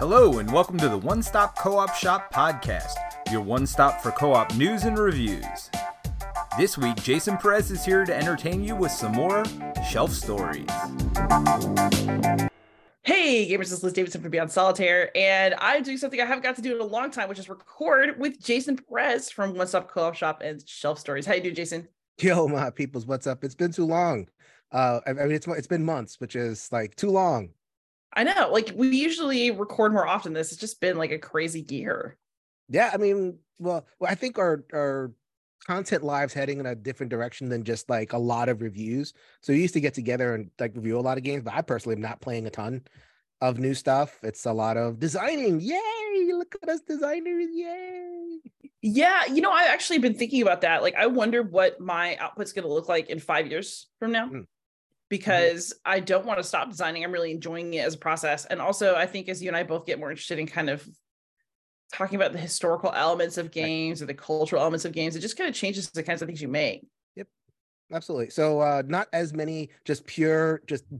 Hello and welcome to the One Stop Co-op Shop podcast, your one stop for co-op news and reviews. This week, Jason Perez is here to entertain you with some more Shelf Stories. Hey gamers, this is Liz Davidson from Beyond Solitaire, and I'm doing something I haven't got to do in a long time, which is record with Jason Perez from One Stop Co-op Shop and Shelf Stories. How you doing, Jason? Yo, my peoples, what's up? It's been too long. It's been months, which is like too long. I know, like we usually record more often. This has just been like a crazy year. Yeah, I mean, well, I think our content lives heading in a different direction than just like a lot of reviews. So we used to get together and like review a lot of games, but I personally am not playing a ton of new stuff. It's a lot of designing. Yay, look at us designers, yay. Yeah, you know, I've actually been thinking about that. Like, I wonder what my output's going to look like in 5 years from now. Because I don't want to stop designing. I'm really enjoying it as a process. And also, I think as you and I both get more interested in kind of talking about the historical elements of games or the cultural elements of games, it just kind of changes the kinds of things you make. Yep, absolutely. So not as many just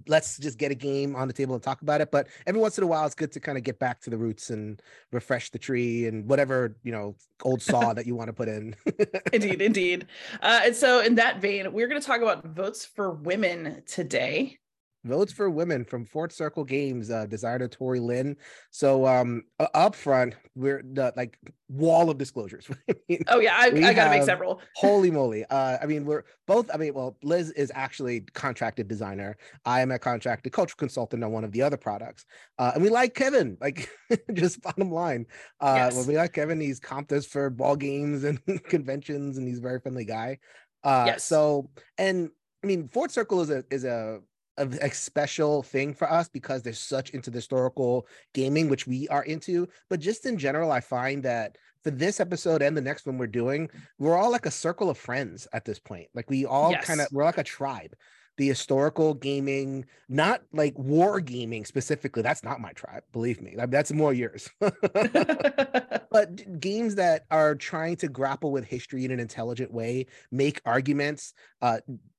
let's just get a game on the table and talk about it. But every once in a while, it's good to kind of get back to the roots and refresh the tree and whatever, you know, old saw that you want to put in. Indeed. And so in that vein, we're going to talk about Votes for Women today. Votes for Women from Fort Circle Games, designer Tori Lynn. So up front, we're the wall of disclosures. I mean, oh yeah, I gotta make several. Holy moly! Liz is actually contracted designer. I am a contracted cultural consultant on one of the other products, and we like Kevin. Like, just bottom line, yes. We like Kevin. He's comped us for ball games and conventions, and he's a very friendly guy. Yes. So, and I mean, Fort Circle is a special thing for us because they're such into the historical gaming, which we are into. But just in general, I find that for this episode and the next one we're doing, we're all like a circle of friends at this point. Like we all we're like a tribe. The historical gaming, not like war gaming specifically. That's not my tribe, believe me. That's more yours. But games that are trying to grapple with history in an intelligent way, make arguments,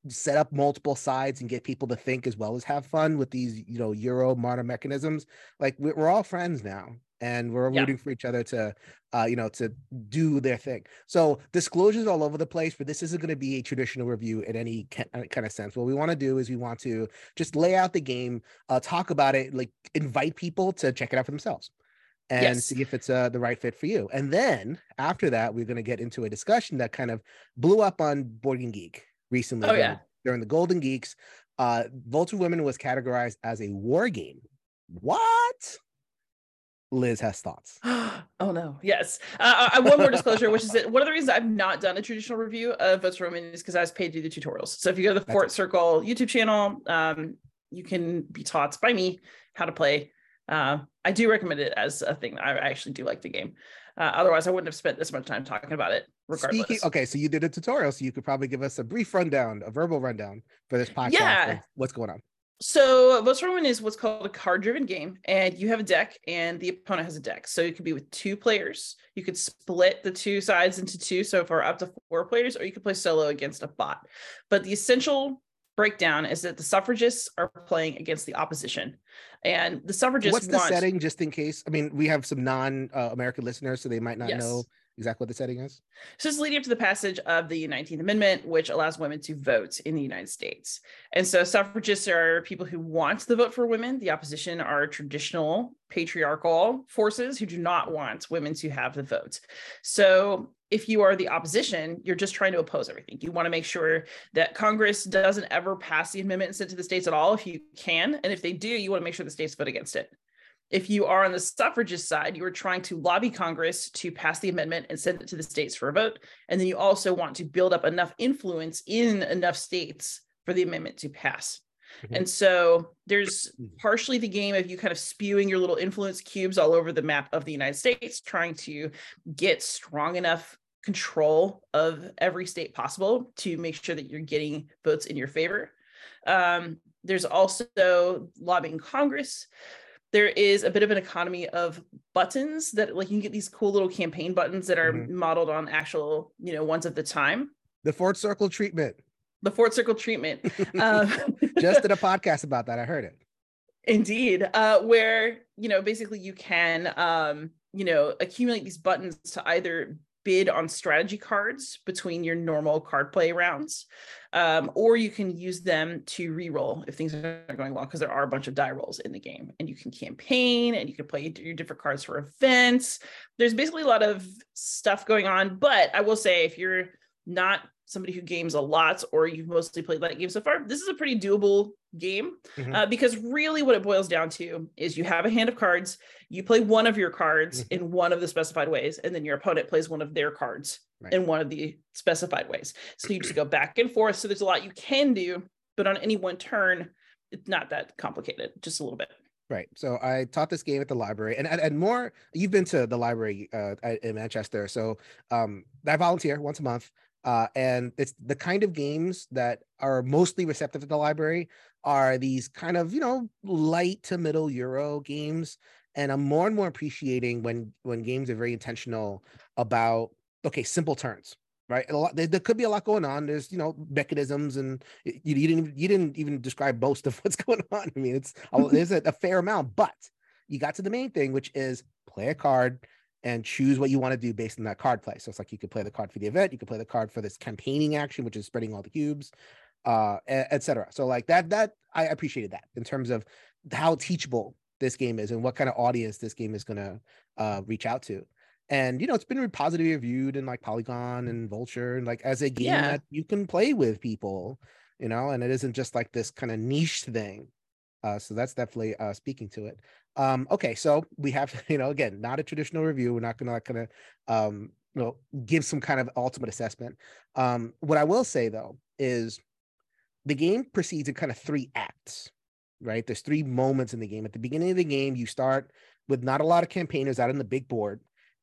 set up multiple sides and get people to think as well as have fun with these, you know, Euro modern mechanisms. Like we're all friends now. And we're rooting for each other to, to do their thing. So disclosures all over the place, but this isn't going to be a traditional review in any kind of sense. What we want to do is we want to just lay out the game, talk about it, like invite people to check it out for themselves and see if it's the right fit for you. And then after that, we're going to get into a discussion that kind of blew up on Board Game Geek recently. During the Golden Geeks, Votes for Women was categorized as a war game. What? Liz has thoughts. Oh no. Yes. One more disclosure, which is that one of the reasons I've not done a traditional review of Votes for Women is because I was paid to do tutorials. So if you go to the Fort Circle YouTube channel, you can be taught by me how to play. I do recommend it as a thing. I actually do like the game. Otherwise I wouldn't have spent this much time talking about it regardless. So you did a tutorial, so you could probably give us a brief rundown, a verbal rundown for this podcast. Yeah. What's going on? So Votes for Women is what's called a card-driven game, and you have a deck and the opponent has a deck. So it could be with two players. You could split the two sides into two, so far up to four players, or you could play solo against a bot. But the essential breakdown is that the suffragists are playing against the opposition. And the suffragists the setting, just in case? I mean, we have some non-American listeners, so they might not know exactly what the setting is. So it's leading up to the passage of the 19th Amendment, which allows women to vote in the United States. And so suffragists are people who want the vote for women. The opposition are traditional patriarchal forces who do not want women to have the vote. So if you are the opposition, you're just trying to oppose everything. You want to make sure that Congress doesn't ever pass the amendment and send it to the states at all if you can. And if they do, you want to make sure the states vote against it. If you are on the suffragist side, you are trying to lobby Congress to pass the amendment and send it to the states for a vote. And then you also want to build up enough influence in enough states for the amendment to pass. And so there's partially the game of you kind of spewing your little influence cubes all over the map of the United States, trying to get strong enough control of every state possible to make sure that you're getting votes in your favor. There's also lobbying Congress. There is a bit of an economy of buttons that like you can get these cool little campaign buttons that are modeled on actual, you know, ones of the time. The Fort Circle treatment. The Fort Circle treatment. Just did a podcast about that. I heard it. Indeed, where, you know, basically you can, you know, accumulate these buttons to either bid on strategy cards between your normal card play rounds, or you can use them to re-roll if things are going well, because there are a bunch of die rolls in the game, and you can campaign and you can play your different cards for events. There's basically a lot of stuff going on, but I will say if you're not somebody who games a lot or you've mostly played light games so far, this is a pretty doable game, because really what it boils down to is you have a hand of cards, you play one of your cards in one of the specified ways, and then your opponent plays one of their cards in one of the specified ways. So you just go back and forth. So there's a lot you can do, but on any one turn, it's not that complicated, just a little bit. Right. So I taught this game at the library, and more, you've been to the library in Manchester. So I volunteer once a month. And it's the kind of games that are mostly receptive at the library are these kind of, you know, light to middle Euro games. And I'm more and more appreciating when games are very intentional about, okay, simple turns, right? And a lot, there could be a lot going on. There's, you know, mechanisms, and you didn't even describe most of what's going on. I mean, there's a fair amount, but you got to the main thing, which is play a card and choose what you want to do based on that card play. So it's like you could play the card for the event, you could play the card for this campaigning action, which is spreading all the cubes, etc. So like that I appreciated that in terms of how teachable this game is and what kind of audience this game is going to reach out to. And, you know, it's been positively reviewed in like Polygon and Vulture, and like as a game that you can play with people, you know, and it isn't just like this kind of niche thing. So that's definitely speaking to it. Okay, so we have, you know, again, not a traditional review. We're not going to like kind of, you know, give some kind of ultimate assessment. What I will say though is the game proceeds in kind of three acts, right? There's three moments in the game. At the beginning of the game, you start with not a lot of campaigners out on the big board,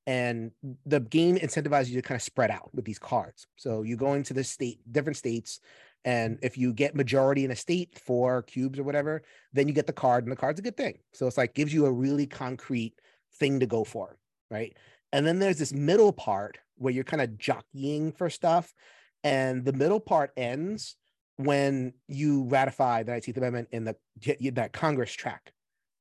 and the game incentivizes you to kind of spread out with these cards. So you go into the state, different states. And if you get majority in a state for cubes or whatever, then you get the card, and the card's a good thing. So it's like gives you a really concrete thing to go for, right? And then there's this middle part where you're kind of jockeying for stuff. And the middle part ends when you ratify the 19th Amendment in that Congress track.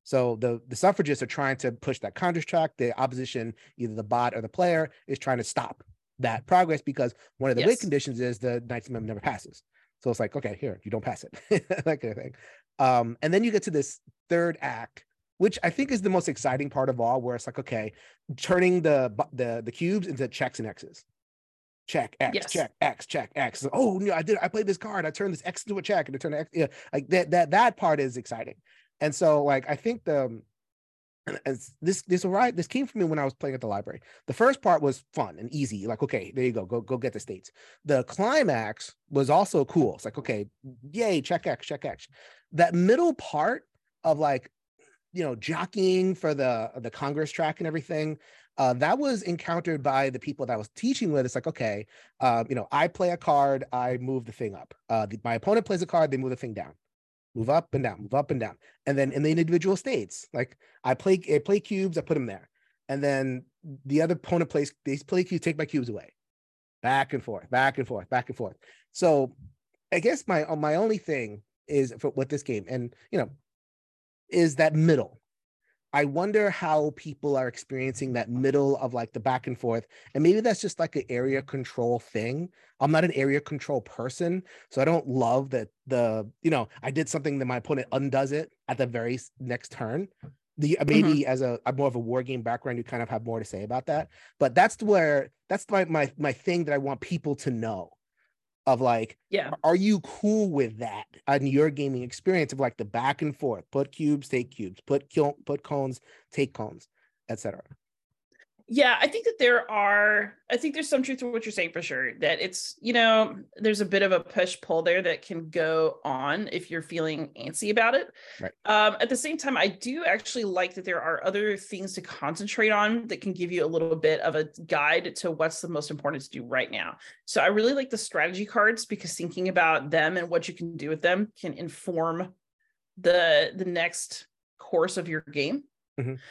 So the suffragists are trying to push that Congress track. The opposition, either the bot or the player, is trying to stop that progress because one of the big conditions is the 19th Amendment never passes. So it's like, okay, here, you don't pass it, that kind of thing. And then you get to this third act, which I think is the most exciting part of all, where it's like, okay, turning the cubes into checks and X's. Check, X, check, X, check, X. Oh, no, I played this card. I turned this X into a check, and I turned an X. Yeah, like that part is exciting. And so like, I think this came from me when I was playing at the library. The first part was fun and easy. Like, okay, there you go. Go get the states. The climax was also cool. It's like, okay, yay, check X, check X. That middle part of like, you know, jockeying for the Congress track and everything, that was encountered by the people that I was teaching with. It's like, okay, you know, I play a card, I move the thing up. My opponent plays a card, they move the thing down. Move up and down, move up and down. And then in the individual states, like I play cubes, I put them there. And then the other opponent plays, they play cubes, take my cubes away. Back and forth, back and forth, back and forth. So I guess my only thing is with this game, and, you know, is that middle. I wonder how people are experiencing that middle of like the back and forth. And maybe that's just like an area control thing. I'm not an area control person, so I don't love that you know, I did something that my opponent undoes it at the very next turn. Maybe as a more of a war game background, you kind of have more to say about that. But that's my thing that I want people to know of, like, are you cool with that on your gaming experience of like the back and forth, put cubes, take cubes, put cones, take cones, etc.? Yeah, I think that there's some truth to what you're saying for sure, that it's, you know, there's a bit of a push pull there that can go on if you're feeling antsy about it. Right. At the same time, I do actually like that there are other things to concentrate on that can give you a little bit of a guide to what's the most important to do right now. So I really like the strategy cards, because thinking about them and what you can do with them can inform the next course of your game. And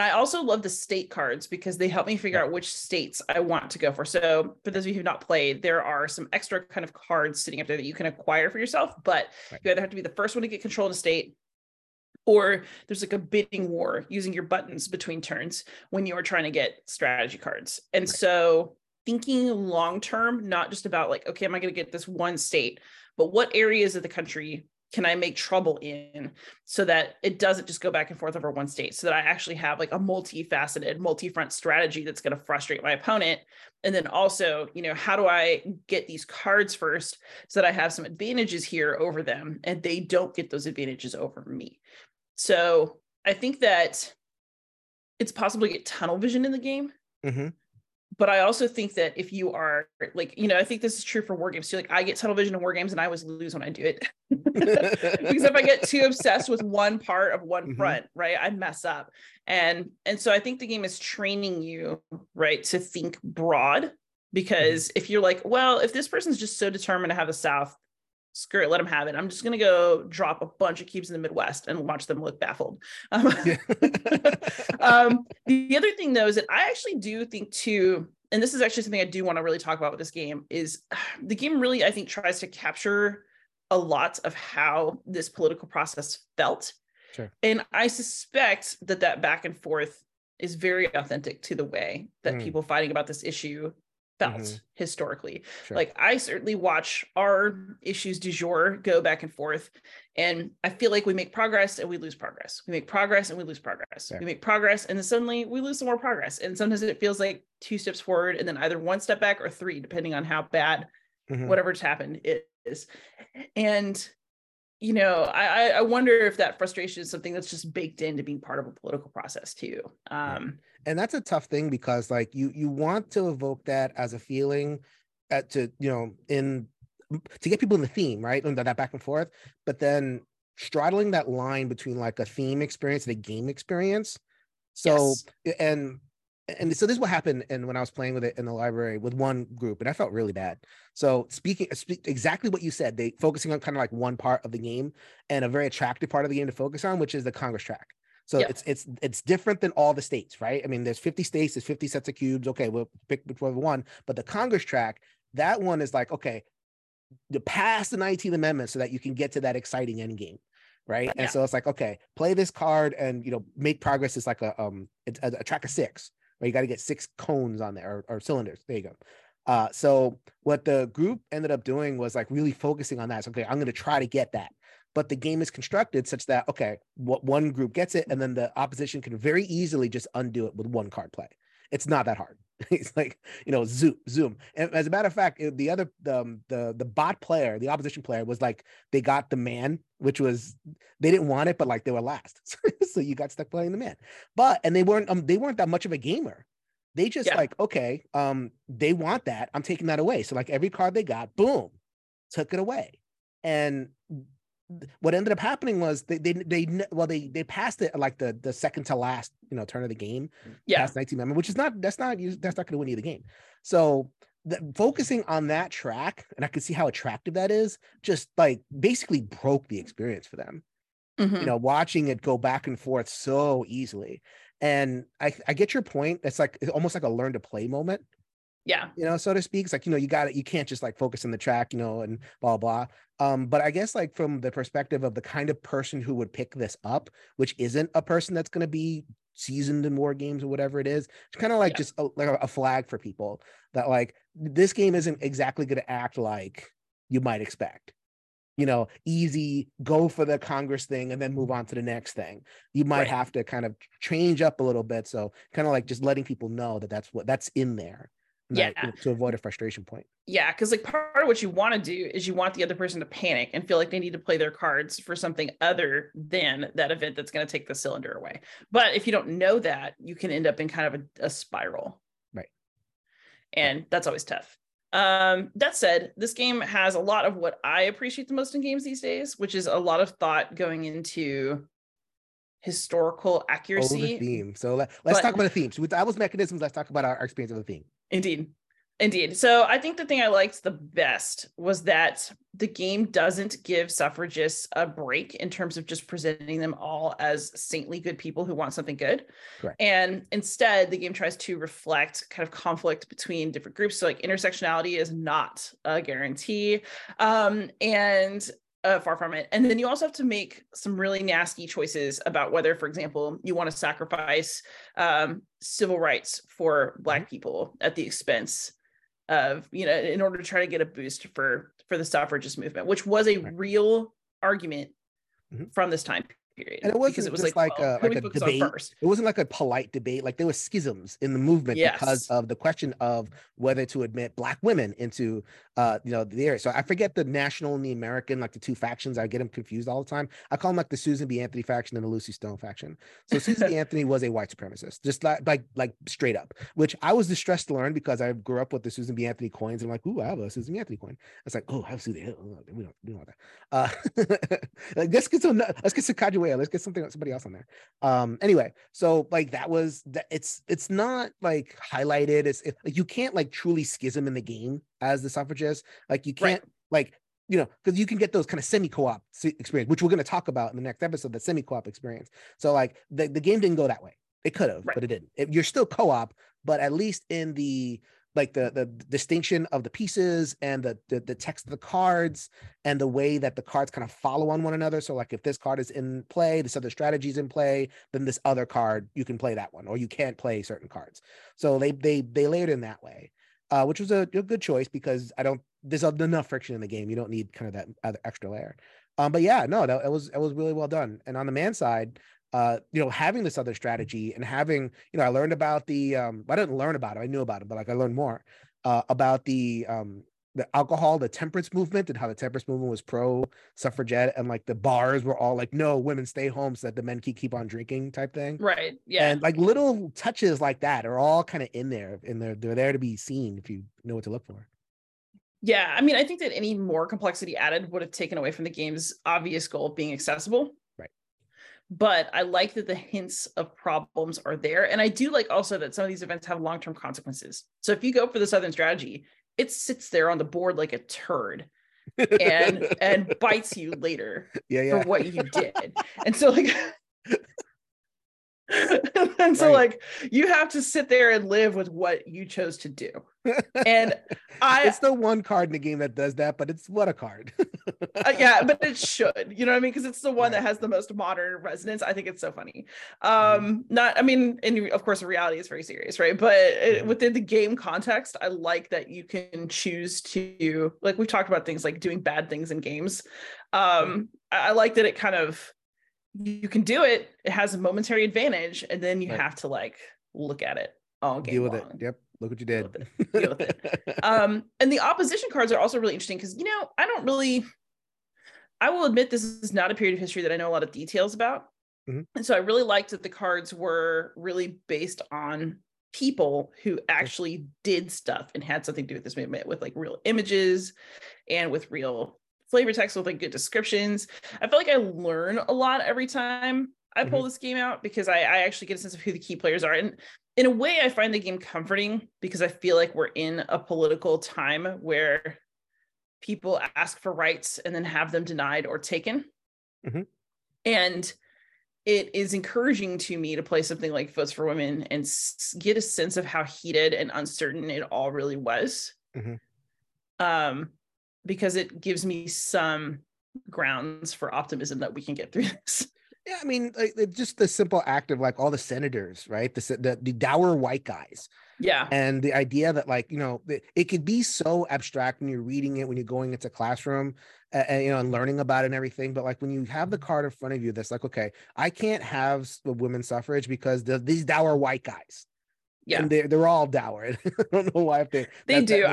I also love the state cards, because they help me figure out which states I want to go for. So for those of you who have not played, there are some extra kind of cards sitting up there that you can acquire for yourself, but you either have to be the first one to get control of the state, Or there's like a bidding war using your buttons between turns when you're trying to get strategy cards. And so thinking long-term, not just about like, okay, am I going to get this one state, but what areas of the country can I make trouble in so that it doesn't just go back and forth over one state, so that I actually have like a multifaceted, multi-front strategy that's going to frustrate my opponent. And then also, you know, how do I get these cards first so that I have some advantages here over them and they don't get those advantages over me? So I think that it's possible to get tunnel vision in the game. Mm-hmm. But I also think that if you are like, you know, I think this is true for war games too. Like I get tunnel vision in war games and I always lose when I do it because if I get too obsessed with one part of one front, right, I mess up. And so I think the game is training you, right, to think broad, because if you're like, well, if this person's just so determined to have the South, screw it, let them have it. I'm just going to go drop a bunch of cubes in the Midwest and watch them look baffled. The other thing though, is that I actually do think too, and this is actually something I do want to really talk about with this game, is the game really, I think, tries to capture a lot of how this political process felt. Sure. And I suspect that that back and forth is very authentic to the way that people fighting about this issue felt historically. Sure. Like I certainly watch our issues du jour go back and forth, and I feel like we make progress and we lose progress. We make progress and we lose progress. Sure. We make progress and then suddenly we lose some more progress. And sometimes it feels like two steps forward and then either one step back or three, depending on how bad whatever's happened is. And you know, I wonder if that frustration is something that's just baked into being part of a political process too. And that's a tough thing, because like you want to evoke that as a feeling to get people in the theme, right? And that back and forth, but then straddling that line between like a theme experience and a game experience. So, yes. And so this is what happened. And when I was playing with it in the library with one group, and I felt really bad. So exactly what you said, they focusing on kind of like one part of the game and a very attractive part of the game to focus on, which is the Congress track. So it's different than all the states, right? I mean, there's 50 states, there's 50 sets of cubes. Okay, we'll pick whichever one. But the Congress track, that one is like, okay, to pass the 19th Amendment so that you can get to that exciting end game. Right. Yeah. And so it's like, okay, play this card and, you know, make progress. It's like a track of six. Or you got to get six cones on there or cylinders. There you go. So what the group ended up doing was like really focusing on that. So, okay, I'm going to try to get that. But the game is constructed such that, okay, what one group gets it, and then the opposition can very easily just undo it with one card play. It's not that hard. It's like, you know, zoom. And as a matter of fact, the bot player, the opposition player, was like, they got the man, which was, they didn't want it, but like they were last. So you got stuck playing the man, and they weren't that much of a gamer. They just like, okay, they want that. I'm taking that away. So like every card they got, boom, took it away. And what ended up happening was they passed it like the second to last, you know, turn of the game, past 19th Amendment, which is not going to win you the game. So focusing on that track, and I could see how attractive that is, just like basically broke the experience for them. Mm-hmm. You know, watching it go back and forth so easily, and I get your point. That's like it's almost like a learn to play moment. Yeah. You know, so to speak, it's like, you know, you got it. You can't just like focus on the track, you know, and blah, blah. But I guess like from the perspective of the kind of person who would pick this up, which isn't a person that's going to be seasoned in war games or whatever it is, it's kind of like just like a flag for people that like this game isn't exactly going to act like you might expect. You know, easy, go for the Congress thing and then move on to the next thing. You might have to kind of change up a little bit. So kind of like just letting people know that that's in there. To avoid a frustration point. Yeah, because like part of what you want to do is you want the other person to panic and feel like they need to play their cards for something other than that event that's going to take the cylinder away. But if you don't know that, you can end up in kind of a spiral. Right. And that's always tough. That said, this game has a lot of what I appreciate the most in games these days, which is a lot of thought going into historical accuracy. The theme. So let's talk about the themes. With Al's mechanisms, let's talk about our experience of the theme. Indeed. So I think the thing I liked the best was that the game doesn't give suffragists a break in terms of just presenting them all as saintly good people who want something good. Correct. And instead, the game tries to reflect kind of conflict between different groups. So like intersectionality is not a guarantee. And far from it. And then you also have to make some really nasty choices about whether, for example, you want to sacrifice civil rights for Black people at the expense of, you know, in order to try to get a boost for the suffragist movement, which was a real argument from this time period. And it wasn't because it was like a debate. It wasn't like a polite debate. Like, there were schisms in the movement because of the question of whether to admit Black women into the area. So I forget the national and the American, like the two factions. I get them confused all the time. I call them like the Susan B. Anthony faction and the Lucy Stone faction. So Susan B. Anthony was a white supremacist, just like straight up, which I was distressed to learn because I grew up with the Susan B. Anthony coins. And I'm like, ooh, I have a Susan B. Anthony coin. It's like, oh, I have Susan B. Anthony. We don't want that. Let's get Sacagawea. Let's get somebody else on there. Anyway, so like that was that. It's not like highlighted. It's like you can't like truly schism in the game as the suffragist. Like you can't because you can get those kind of semi-co-op experience, which we're going to talk about in the next episode. The semi-co-op experience. So like the game didn't go that way. It could have, but it didn't. You're still co-op, but at least in the like the distinction of the pieces and the text of the cards and the way that the cards kind of follow on one another. So like if this card is in play, this other strategy is in play, then this other card, you can play that one, or you can't play certain cards. So they layered in that way, which was a good choice because there's enough friction in the game. You don't need kind of that other extra layer. But yeah, no, that was really well done. And on the man side, having this other strategy and having, I learned about the, I didn't learn about it. I knew about it, but I learned more about the alcohol, the temperance movement, and how the temperance movement was pro suffragette. And like the bars were all like, no, women stay home so that the men keep on drinking type thing. Right. Yeah. And like little touches like that are all kind of in there, and they're there to be seen if you know what to look for. Yeah. I mean, I think that any more complexity added would have taken away from the game's obvious goal of being accessible. But I like that the hints of problems are there. And I do like also that some of these events have long-term consequences. So if you go for the Southern strategy, it sits there on the board like a turd and bites you later for what you did. And so like, you have to sit there and live with what you chose to do. And it's the one card in the game that does that, but it's what a card. But it should, you know what I mean? Because it's the one that has the most modern resonance. I think it's so funny. And of course, reality is very serious, right? But within the game context, I like that you can choose to, like we've talked about things like doing bad things in games. I like that it kind of, you can do it. It has a momentary advantage, and then you have to like look at it all game long. Deal with it. Yep. Look what you did. Deal with it. And the opposition cards are also really interesting because, I will admit this is not a period of history that I know a lot of details about. Mm-hmm. And so I really liked that the cards were really based on people who actually did stuff and had something to do with this movement, with like real images and with real flavor text with like good descriptions. I feel like I learn a lot every time I pull this game out because I actually get a sense of who the key players are. And in a way, I find the game comforting because I feel like we're in a political time where people ask for rights and then have them denied or taken. Mm-hmm. And it is encouraging to me to play something like Votes for Women and get a sense of how heated and uncertain it all really was. Mm-hmm. Because it gives me some grounds for optimism that we can get through this. Yeah, I mean, just the simple act of like all the senators, right? The dour white guys. Yeah. And the idea that like, it could be so abstract when you're reading it, when you're going into classroom and learning about it and everything. But like when you have the card in front of you, that's like, okay, I can't have the women's suffrage because these dour white guys. Yeah. And they're all dour. I don't know why if they do.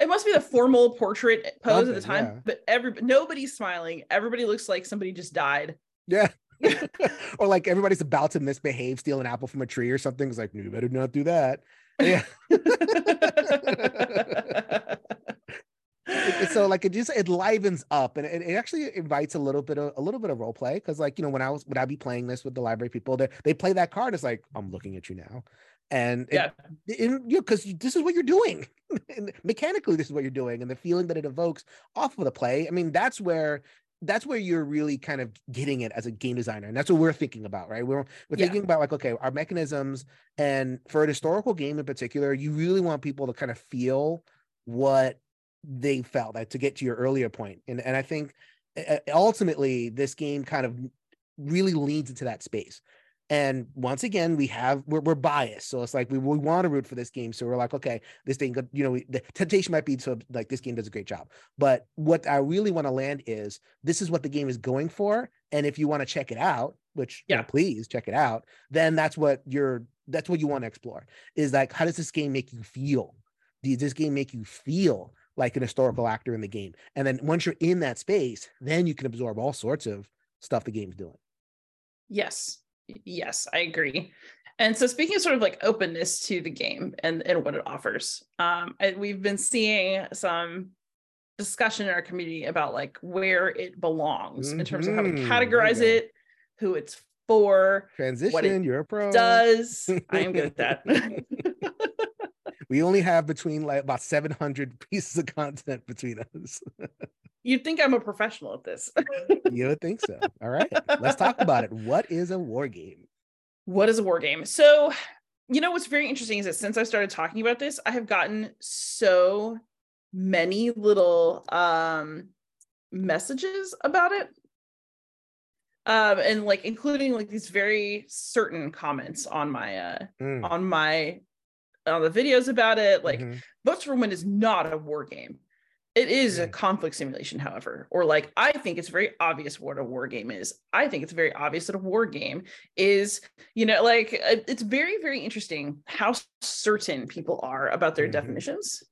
It must be the formal portrait pose of the time, but nobody's smiling. Everybody looks like somebody just died. Yeah. Or like everybody's about to misbehave, steal an apple from a tree or something. It's like, no, you better not do that. Yeah. So like it livens up, and it actually invites a little bit of role play because like when I be playing this with the library people, they play that card. It's like, I'm looking at you now. And because this is what you're doing. And mechanically, this is what you're doing, and the feeling that it evokes off of the play. I mean, that's where you're really kind of getting it as a game designer, and that's what we're thinking about, right? We're thinking about like, okay, our mechanisms, and for an historical game in particular, you really want people to kind of feel what they felt, like to get to your earlier point. And I think ultimately this game kind of really leans into that space. And once again, we're biased, so it's like we want to root for this game. So we're like, okay, this thing, you know, the temptation might be to like, this game does a great job. But what I really want to land is this is what the game is going for. And if you want to check it out, which yeah, you know, please check it out, then that's what you want to explore, is like, how does this game make you feel? Does this game make you feel like an historical actor in the game? And then once you're in that space, then you can absorb all sorts of stuff the game's doing. Yes. Yes, I agree. And so speaking of sort of like openness to the game and what it offers, we've been seeing some discussion in our community about like where it belongs in terms of how we categorize it, who it's for, transition, what it you're a pro. Does. I am good at that. We only have between like about 700 pieces of content between us. You'd think I'm a professional at this. You would think so. All right. Let's talk about it. What is a war game? What is a war game? So, you know, what's very interesting is that since I started talking about this, I have gotten so many little messages about it. And like, including like these very certain comments on my, on the videos about it. Like, Votes for Women is not a war game. It is a conflict simulation, however, or like, I think it's very obvious what a war game is. I think it's very obvious that a war game is, you know, like, it's very, very interesting how certain people are about their definitions.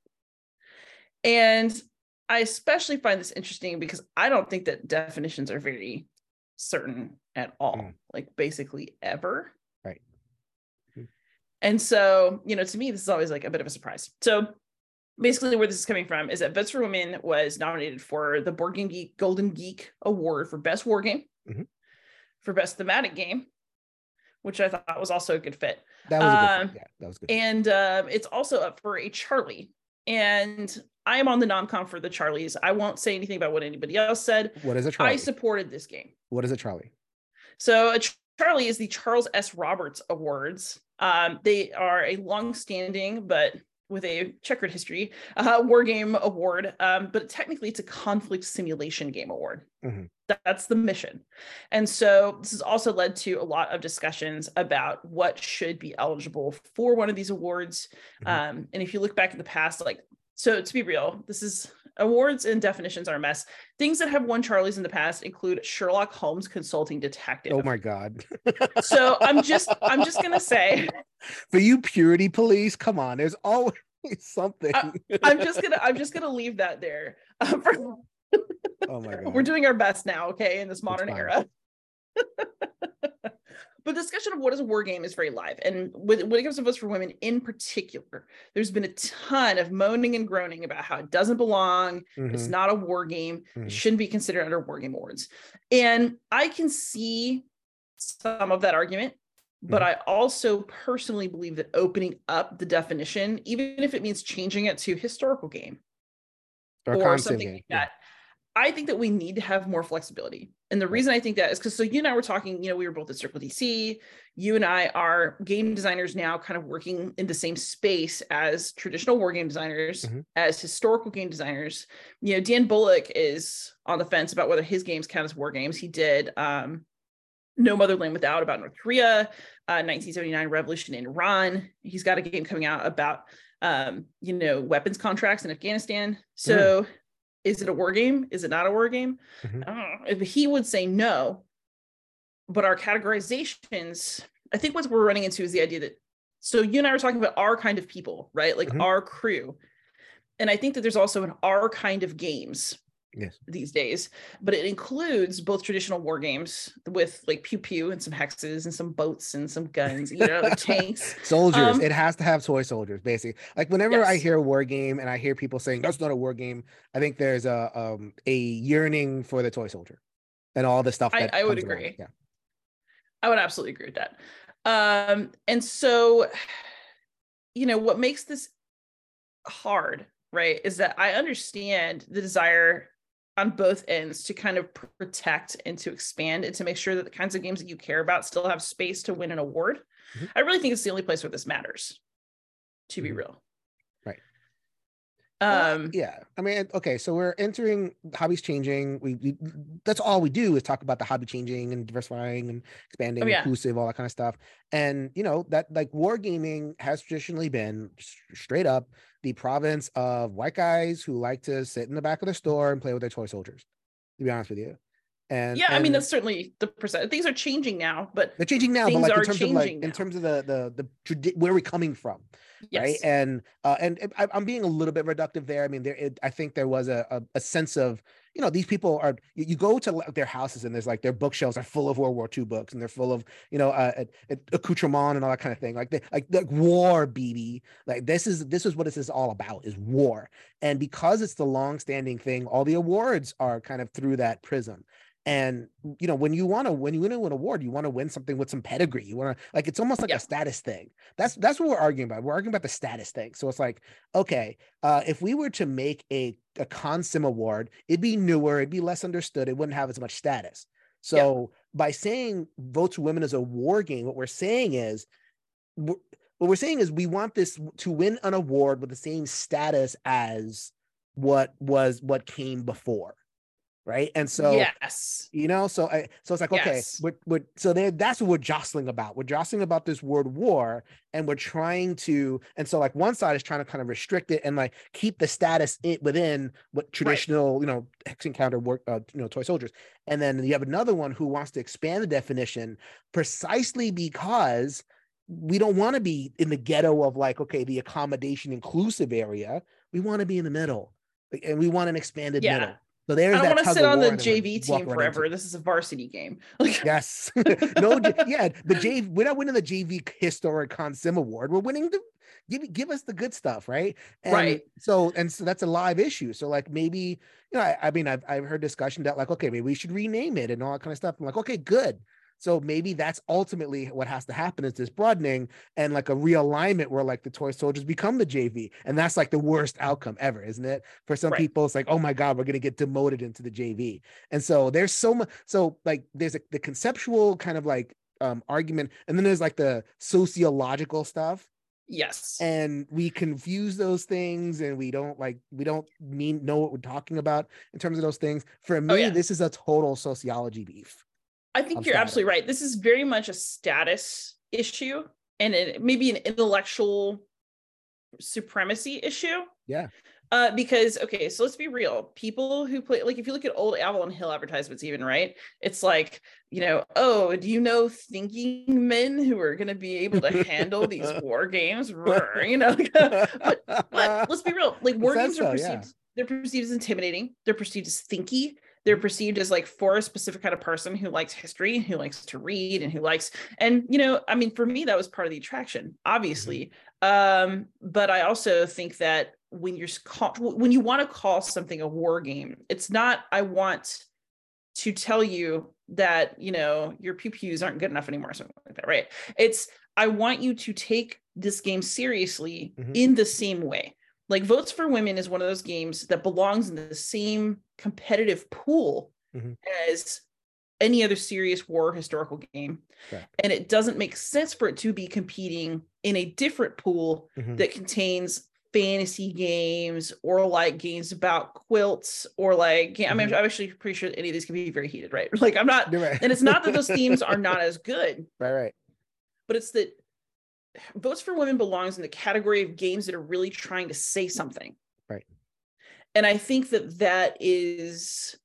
And I especially find this interesting because I don't think that definitions are very certain at all, like basically ever. Right. And so, you know, to me, this is always like a bit of a surprise. So basically where this is coming from is that Votes for Women was nominated for the Board Game Geek Golden Geek Award for Best War Game, for Best Thematic Game, which I thought was also a good fit. That was a good fit. Yeah, that was good. And it's also up for a Charlie. And I am on the non-com for the Charlies. I won't say anything about what anybody else said. What is a Charlie? I supported this game. What is a Charlie? So a Charlie is the Charles S. Roberts Awards. They are a long-standing but with a checkered history, war game award, but technically it's a conflict simulation game award. That's the mission. And so this has also led to a lot of discussions about what should be eligible for one of these awards. And if you look back at the past, like, so to be real, this is awards and definitions are a mess. Things that have won Charlies in the past include Sherlock Holmes Consulting Detective. Oh my God. So I'm just going to say, for you purity police, come on, there's always something. I'm just gonna leave that there. Oh my God. We're doing our best now, okay, in this modern era. But the discussion of what is a war game is very live. And when it comes to Votes for Women in particular, there's been a ton of moaning and groaning about how it doesn't belong. It's not a war game. It shouldn't be considered under war game awards. And I can see some of that argument. But I also personally believe that opening up the definition, even if it means changing it to historical game or something like that, I think that we need to have more flexibility. And the reason I think that is because, so you and I were talking, you know, we were both at Circle DC. You and I are game designers now, kind of working in the same space as traditional war game designers, as historical game designers. You know, Dan Bullock is on the fence about whether his games count as war games. He did No Motherland Without about North Korea, 1979 Revolution in Iran. He's got a game coming out about, you know, weapons contracts in Afghanistan. So is it a war game? Is it not a war game? He would say no, but our categorizations, I think what we're running into is the idea that, so you and I were talking about our kind of people, right? Like our crew. And I think that there's also an our kind of games. Yes. These days, but it includes both traditional war games with like pew pew and some hexes and some boats and some guns, you know, like tanks, soldiers. It has to have toy soldiers, basically. Like whenever I hear war game and I hear people saying that's not a war game, I think there's a yearning for the toy soldier and all the stuff. That I would agree. Along. Yeah, I would absolutely agree with that. And so, you know, what makes this hard, right, is that I understand the desire on both ends to kind of protect and to expand and to make sure that the kinds of games that you care about still have space to win an award. I really think it's the only place where this matters, to be real. Right. Yeah, I mean, okay, so we're entering hobbies changing. We that's all we do is talk about the hobby changing and diversifying and expanding, inclusive, all that kind of stuff. And you know that like wargaming has traditionally been straight up the province of white guys who like to sit in the back of the store and play with their toy soldiers. To be honest with you. And yeah, and I mean that's certainly the percent. Things are changing now, but they're changing now. But like in terms of like now. In terms of the where we're coming from, yes. Right? And I'm being a little bit reductive there. I mean, I think there was a sense of, you know, these people are. You go to their houses and there's like their bookshelves are full of World War II books and they're full of, you know, accoutrement and all that kind of thing. Like war, BB. Like this is what this is all about, is war. And because it's the long-standing thing, all the awards are kind of through that prism. And you know, when you win an award, you want to win something with some pedigree. You want to, like, it's almost like a status thing. That's what we're arguing about. We're arguing about the status thing. So it's like, okay, if we were to make a consim award, it'd be newer, it'd be less understood, it wouldn't have as much status. So by saying Votes for Women is a war game, what we're saying is we want this to win an award with the same status as what came before. Right. And so, yes, you know, so it's like, okay, that's what we're jostling about. We're jostling about this word war, and we're trying to, and so like one side is trying to kind of restrict it and like keep the status within what traditional, you know, hex encounter work, you know, toy soldiers. And then you have another one who wants to expand the definition precisely because we don't want to be in the ghetto of like, okay, the accommodation inclusive area. We want to be in the middle, and we want an expanded middle. So I don't want to sit on the JV team forever. This is a varsity game. Yes. The JV. We're not winning the JV historic consim award. We're winning the give us the good stuff, right? And So that's a live issue. So like maybe, you know, I've heard discussion that like, okay, maybe we should rename it and all that kind of stuff. I'm like, okay, good. So maybe that's ultimately what has to happen, is this broadening and like a realignment where like the toy soldiers become the JV. And that's like the worst outcome ever, isn't it? For some people, it's like, oh my God, we're going to get demoted into the JV. And so there's so much. So like there's the conceptual kind of like argument. And then there's like the sociological stuff. Yes. And we confuse those things, and we don't know what we're talking about in terms of those things. For me, this is a total sociology beef. I think you're absolutely right. This is very much a status issue, and maybe an intellectual supremacy issue. Yeah. Because, okay, so let's be real. People who play, like if you look at old Avalon Hill advertisements even, right? It's like, you know, oh, do you know thinking men who are going to be able to handle these war games? Roar, you know, but let's be real. Like war games they're perceived as intimidating. They're perceived as thinky. They're perceived as like for a specific kind of person who likes history, who likes to read, and you know, I mean, for me, that was part of the attraction, obviously. Mm-hmm. But I also think that when you want to call something a war game, it's not, I want to tell you that, you know, your pew pews aren't good enough anymore, or something like that, right? It's, I want you to take this game seriously in the same way. Like Votes for Women is one of those games that belongs in the same competitive pool as any other serious war historical game. Right. And it doesn't make sense for it to be competing in a different pool that contains fantasy games or like games about quilts or like, I mean, I'm actually pretty sure any of these can be very heated, right? Like I'm not, and it's not that those themes are not as good. Right. But it's that Votes for Women belongs in the category of games that are really trying to say something. Right. And I think that is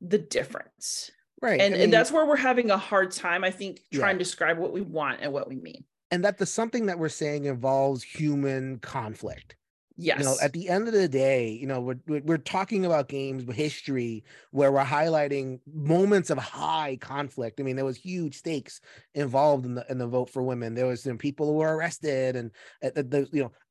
the difference. Right. And, I mean, and that's where we're having a hard time, I think, trying to describe what we want and what we mean. And that the something that we're saying involves human conflict. Yes. You know, at the end of the day, you know, we're talking about games with history where we're highlighting moments of high conflict. I mean, there was huge stakes involved in the Vote for Women. There was some people who were arrested, and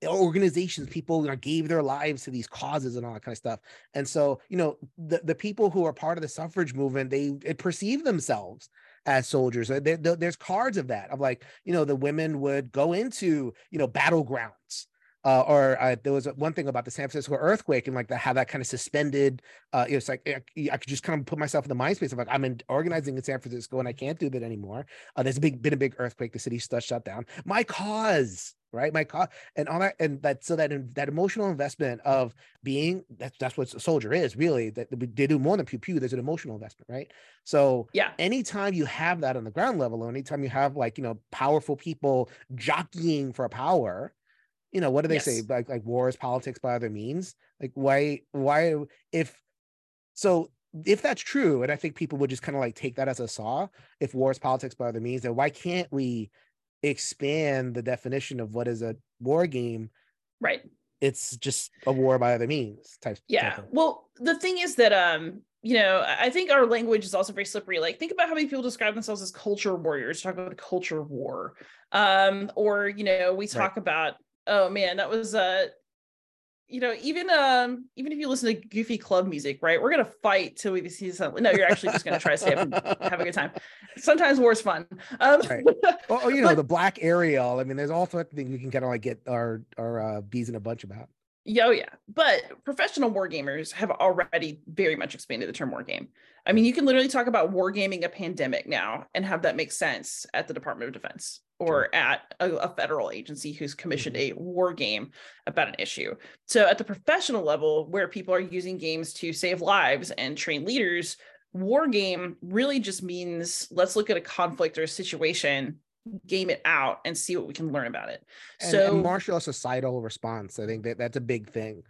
organizations, people, you know, gave their lives to these causes and all that kind of stuff. And so, you know, the people who are part of the suffrage movement, they perceive themselves as soldiers. There's cards of that, of like, you know, the women would go into, you know, battlegrounds. There was one thing about the San Francisco earthquake and like how that kind of suspended. It's like I could just kind of put myself in the mind space of like I'm organizing in San Francisco and I can't do that anymore. There's been a big earthquake. The city's shut down. My cause, right? My cost and all that, and that, so that emotional investment of being, that's what a soldier is, really. That they do more than pew pew. There's an emotional investment, right? So yeah, anytime you have that on the ground level, or anytime you have powerful people jockeying for power, what do they say? Like war is politics by other means. Like why if that's true, and I think people would just kind of take that as a saw, if war is politics by other means, then why can't we expand the definition of what is a war game? Right. It's just a war by other means type. Yeah. Type. Well, the thing is that, I think our language is also very slippery. Think about how many people describe themselves as culture warriors, talk about the culture war. We talk about, oh man, that was even if you listen to goofy club music, right? We're gonna fight till we see something. No, you're actually just gonna try to stay up and have a good time. Sometimes war's fun. Right. Well, the black Ariel. I mean, there's all sorts of things we can get our bees in a bunch about. Yeah, oh yeah. But professional war gamers have already very much expanded the term war game. I mean, you can literally talk about wargaming a pandemic now and have that make sense at the Department of Defense or at a federal agency who's commissioned a war game about an issue. So at the professional level, where people are using games to save lives and train leaders, war game really just means let's look at a conflict or a situation, game it out, and see what we can learn about it. And martial societal response, I think that's a big thing,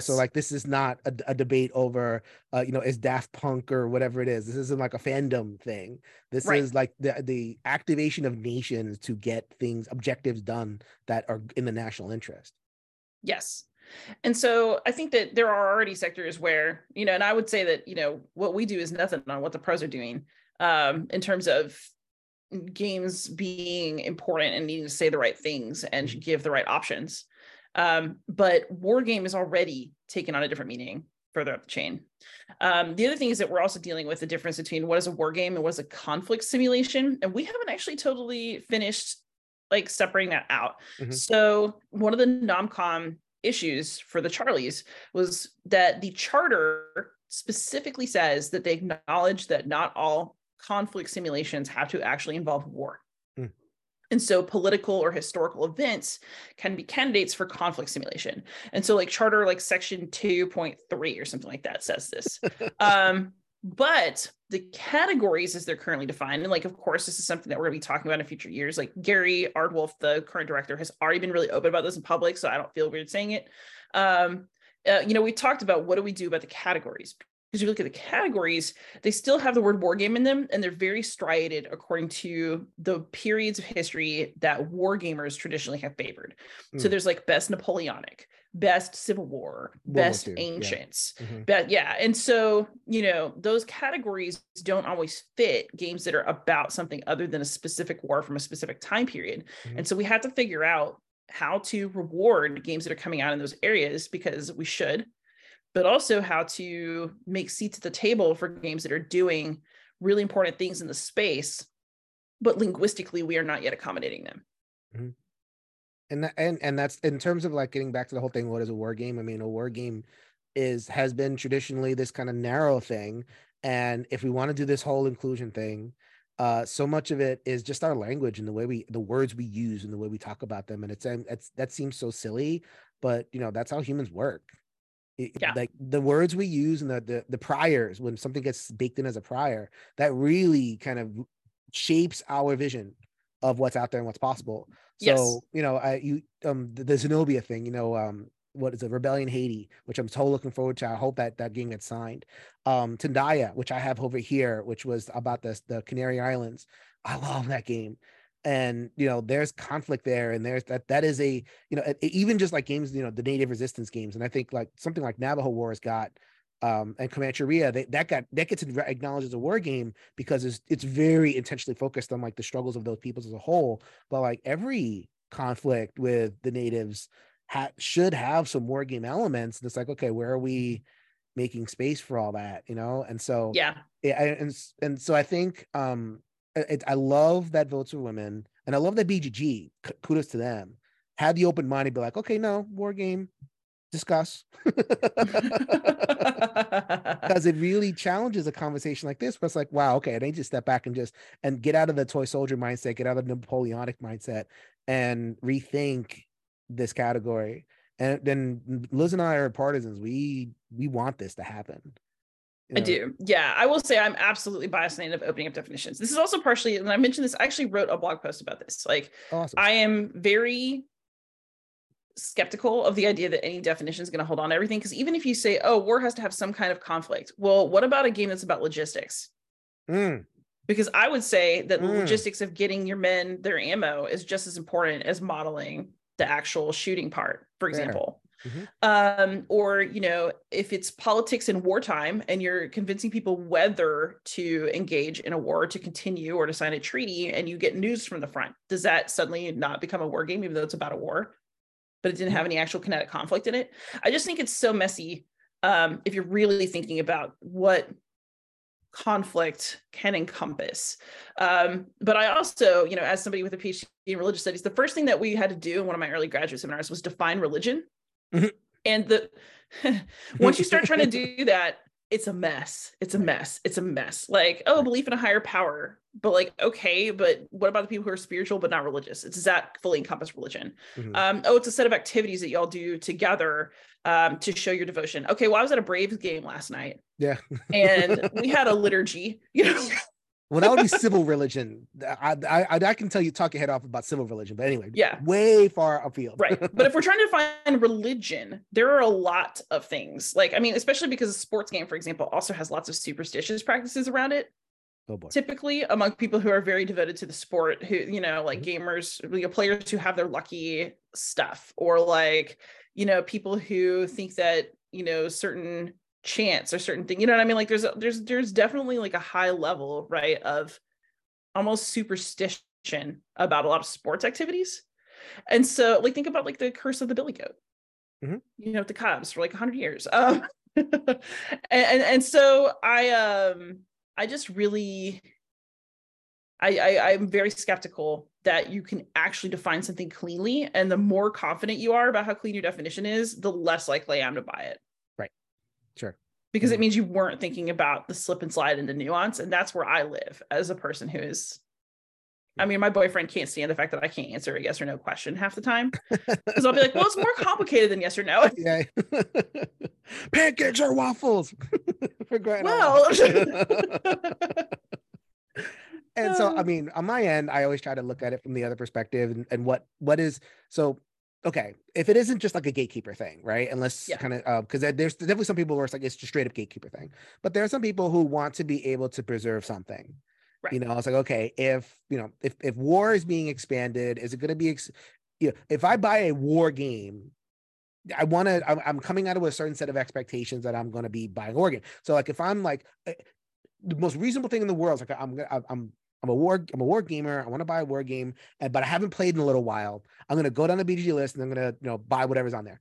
so this is not a debate over is Daft Punk or whatever it is. This isn't a fandom thing. This is the activation of nations to get objectives done that are in the national interest. Yes. And so I think that there are already sectors where, and I would say that, what we do is nothing on what the pros are doing, in terms of games being important and needing to say the right things and give the right options. But war game is already taken on a different meaning further up the chain. The other thing is that we're also dealing with the difference between what is a war game and what is a conflict simulation. And we haven't actually totally finished separating that out. Mm-hmm. So one of the nomcom issues for the Charlies was that the charter specifically says that they acknowledge that not all conflict simulations have to actually involve war. Mm. And so political or historical events can be candidates for conflict simulation. And so charter, section 2.3 or something like that says this. But the categories as they're currently defined, and of course, this is something that we're going to be talking about in future years. Gary Ardwolf, the current director, has already been really open about this in public, so I don't feel weird saying it. We talked about what do we do about the categories. Because if you look at the categories, they still have the word war game in them, and they're very striated according to the periods of history that war gamers traditionally have favored. Mm. So there's best Napoleonic, best Civil War, best ancients. Yeah. Mm-hmm. And so, those categories don't always fit games that are about something other than a specific war from a specific time period. Mm-hmm. And so we have to figure out how to reward games that are coming out in those areas, because we should, but also how to make seats at the table for games that are doing really important things in the space, but linguistically we are not yet accommodating them. Mm-hmm. And that's in terms of getting back to the whole thing, what is a war game? I mean, a war game has been traditionally this kind of narrow thing. And if we want to do this whole inclusion thing, so much of it is just our language and the words we use and the way we talk about them. And it's that seems so silly, but that's how humans work. The words we use and the priors, when something gets baked in as a prior, that really kind of shapes our vision of what's out there and what's possible. Yes. So the Zenobia thing, what is it, Rebellion Haiti, which I'm so looking forward to. I hope that game gets signed. Tendaya, which I have over here, which was about the Canary Islands. I love that game. And there's conflict there, and there's that is a even just games, the native resistance games, and I think something like Navajo Wars got and Comancheria, that gets acknowledged as a war game because it's very intentionally focused on the struggles of those peoples as a whole. But every conflict with the natives should have some war game elements, and it's okay, where are we making space for all that? And so I think. I love that Votes for Women, and I love that BGG, kudos to them, had the open mind to be okay, no, war game, discuss. Because it really challenges a conversation like this, where it's wow, okay, I need to step back and get out of the toy soldier mindset, get out of the Napoleonic mindset, and rethink this category. And then Liz and I are partisans. We want this to happen. You know? I do. Yeah. I will say I'm absolutely biased in opening up definitions. This is also partially, and I mentioned this, I actually wrote a blog post about this. Like, awesome. I am very skeptical of the idea that any definition is going to hold on to everything. Because even if you say, oh, war has to have some kind of conflict. Well, what about a game that's about logistics? Because I would say that the logistics of getting your men their ammo is just as important as modeling the actual shooting part, for example. Or, you know, if it's politics in wartime and you're convincing people whether to engage in a war, to continue, or to sign a treaty, and you get news from the front, does that suddenly not become a war game, even though it's about a war, but it didn't have any actual kinetic conflict in it? I just think it's so messy. If you're really thinking about what conflict can encompass. But I also, you know, as somebody with a PhD in religious studies, the first thing that we had to do in one of my early graduate seminars was define religion. And the once you start trying to do that, it's a mess. Like, oh, belief in a higher power, but like, okay, but what about the people who are spiritual but not religious? Does that fully encompass religion? Oh, it's a set of activities that y'all do together to show your devotion. Okay, well, I was at a Braves game last night. Yeah. And we had a liturgy, you know. Well, that would be civil religion. I can tell you, talk your head off about civil religion, but anyway, yeah, way far afield. Right. But if we're trying to define religion, there are a lot of things. Like, I mean, especially because a sports game, for example, also has lots of superstitious practices around it. Oh boy. Typically among people who are very devoted to the sport, who, you know, like gamers, you know, players who have their lucky stuff, or like, you know, people who think that, you know, certain chance or certain thing, you know what I mean? Like there's definitely like a high level, right, of almost superstition about a lot of sports activities. And so like, think about like the curse of the billy goat, you know, the Cubs for like 100 years. And so I just really, I'm very skeptical that you can actually define something cleanly. And the more confident you are about how clean your definition is, the less likely I am to buy it. Right. Sure. Because it means you weren't thinking about the slip and slide and the nuance. And that's where I live as a person who is, I mean, my boyfriend can't stand the fact that I can't answer a yes or no question half the time. Because I'll be like, well, it's more complicated than yes or no. Yeah. Pancakes or waffles? Well. And so, I mean, on my end, I always try to look at it from the other perspective and what is, so, okay, if it isn't just like a gatekeeper thing, right? Unless kind of, because there's definitely some people where it's like, it's just straight up gatekeeper thing. But there are some people who want to be able to preserve something. Right. You know, it's like, okay, if, you know, if war is being expanded, is it going to be, you know, if I buy a war game, I want to, I'm coming out of a certain set of expectations that I'm going to be buying war game. So like, if I'm like, the most reasonable thing in the world is like, I'm a war gamer. I want to buy a war game, but I haven't played in a little while. I'm going to go down the BGG list and I'm going to, you know, buy whatever's on there.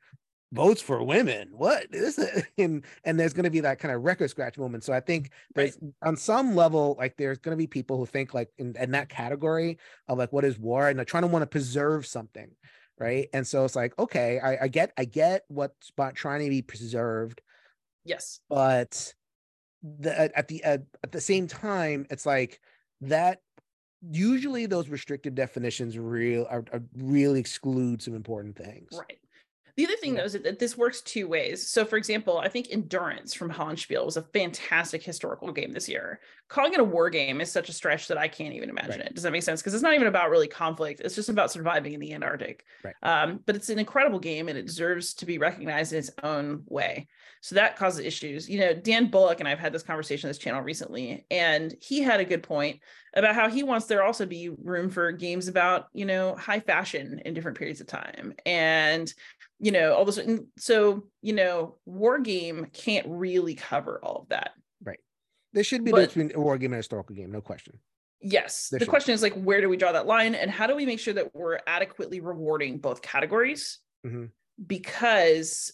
Votes for Women. What is it? And there's going to be that kind of record scratch moment. So I think there's, on some level, like there's going to be people who think like in that category of like, what is war? And they're trying to want to preserve something. Right. And so it's like, okay, I get what's about trying to be preserved. Yes. But at the same time, it's like, that usually those restrictive definitions really exclude some important things. Right. The other thing though is that this works two ways. So for example, I think Endurance from Hollenspiel was a fantastic historical game this year. Calling it a war game is such a stretch that I can't even imagine it. Does that make sense? Because it's not even about really conflict. It's just about surviving in the Antarctic. Right. But it's an incredible game and it deserves to be recognized in its own way. So that causes issues. You know, Dan Bullock and I've had this conversation on this channel recently, and he had a good point about how he wants there also be room for games about, you know, high fashion in different periods of time. And, you know, all this. And so, you know, war game can't really cover all of that. Right. There should be between a war game and a historical game, no question. Yes. The question is like, where do we draw that line? And how do we make sure that we're adequately rewarding both categories? Because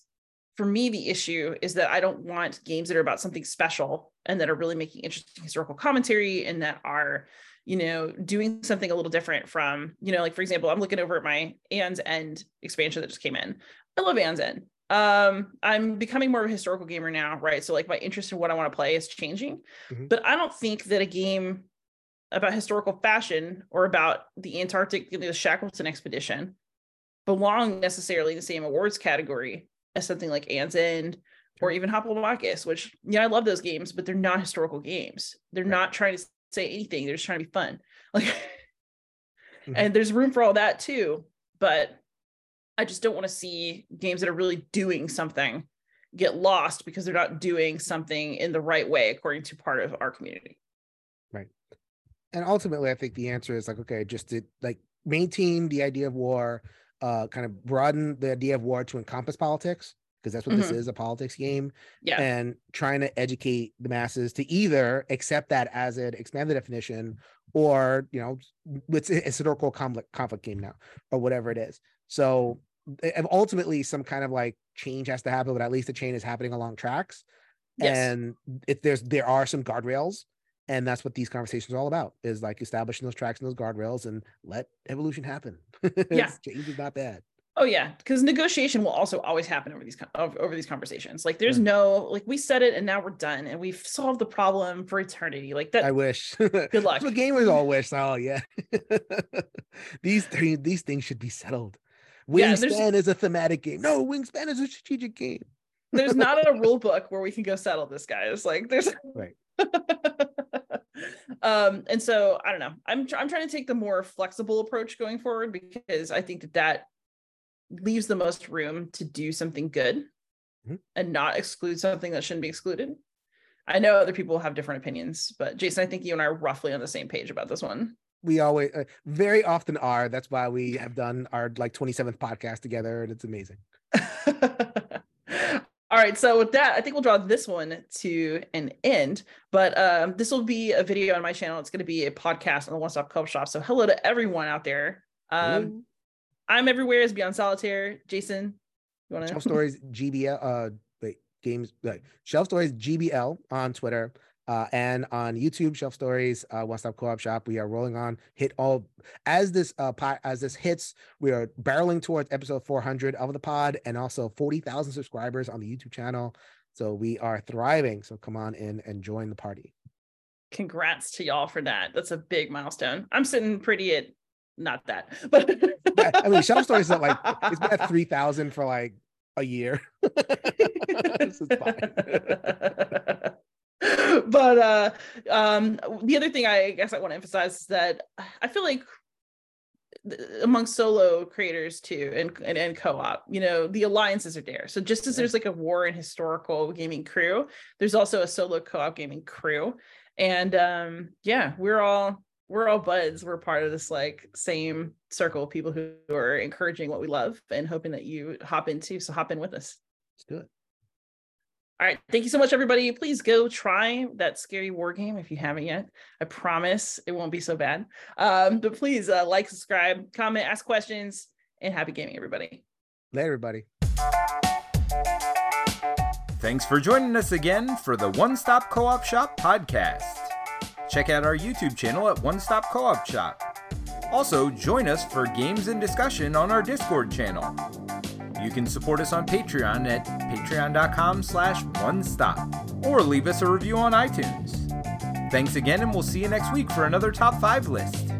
for me, the issue is that I don't want games that are about something special and that are really making interesting historical commentary and that are, you know, doing something a little different from, you know, like, for example, I'm looking over at my Anne's End expansion that just came in. I love Anne's End. I'm becoming more of a historical gamer now, right? So like my interest in what I want to play is changing, but I don't think that a game about historical fashion or about the Antarctic, you know, the Shackleton expedition belong necessarily in the same awards category as something like Anne's End or even Hoplomachus, which, yeah, I love those games, but they're not historical games. They're not trying to say anything. They're just trying to be fun. Like, and there's room for all that too, but I just don't want to see games that are really doing something get lost because they're not doing something in the right way, according to part of our community. Right. And ultimately, I think the answer is like, okay, just to like maintain the idea of war, kind of broaden the idea of war to encompass politics, because that's what this is, a politics game. Yeah. And trying to educate the masses to either accept that as an expanded definition or, you know, it's a historical conflict game now or whatever it is. So ultimately some kind of like change has to happen, but at least the chain is happening along tracks. Yes. And if there are some guardrails, and that's what these conversations are all about, is like establishing those tracks and those guardrails and let evolution happen. Yeah. Change is not bad. Oh yeah, because negotiation will also always happen over these conversations. Like there's no like we said it and now we're done and we've solved the problem for eternity. Like that. I wish. Good luck. But gamers all wish. Oh yeah. These things should be settled. Wingspan is a thematic game. No, Wingspan is a strategic game. There's not a rule book where we can go settle this, guys. Like there's right. And so I don't know. I'm trying to take the more flexible approach going forward because I think that leaves the most room to do something good and not exclude something that shouldn't be excluded. I know other people have different opinions, but Jason, I think you and I are roughly on the same page about this one. We always very often are. That's why we have done our like 27th podcast together, and it's amazing. All right. So with that, I think we'll draw this one to an end, but this will be a video on my channel. It's going to be a podcast on the One Stop Co-op Shop. So hello to everyone out there. I'm everywhere as Beyond Solitaire. Jason, you want to? Shelf Stories GBL, Shelf Stories GBL on Twitter and on YouTube. Shelf Stories One Stop Co-op Shop. We are rolling on. As this hits, we are barreling towards episode 400 of the pod and also 40,000 subscribers on the YouTube channel. So we are thriving. So come on in and join the party. Congrats to y'all for that. That's a big milestone. I'm sitting pretty at. Not that, but I mean, Shelf Stories is like it's been at 3,000 for like a year. This is fine. But the other thing I guess I want to emphasize is that I feel like among solo creators too and co-op, you know, the alliances are there. So just as there's like a war and historical gaming crew, there's also a solo co-op gaming crew, and we're all buds. We're part of this like same circle of people who are encouraging what we love and hoping that you hop into. So hop in with us. Let's do it. All right. Thank you so much, everybody. Please go try that scary war game if you haven't yet. I promise it won't be so bad. But please like, subscribe, comment, ask questions, and happy gaming, everybody. Later, everybody. Thanks for joining us again for the One Stop Co-op Shop podcast. Check out our YouTube channel at One Stop Co-op Shop. Also, join us for games and discussion on our Discord channel. You can support us on Patreon at patreon.com/onestop or leave us a review on iTunes. Thanks again, and we'll see you next week for another Top 5 list.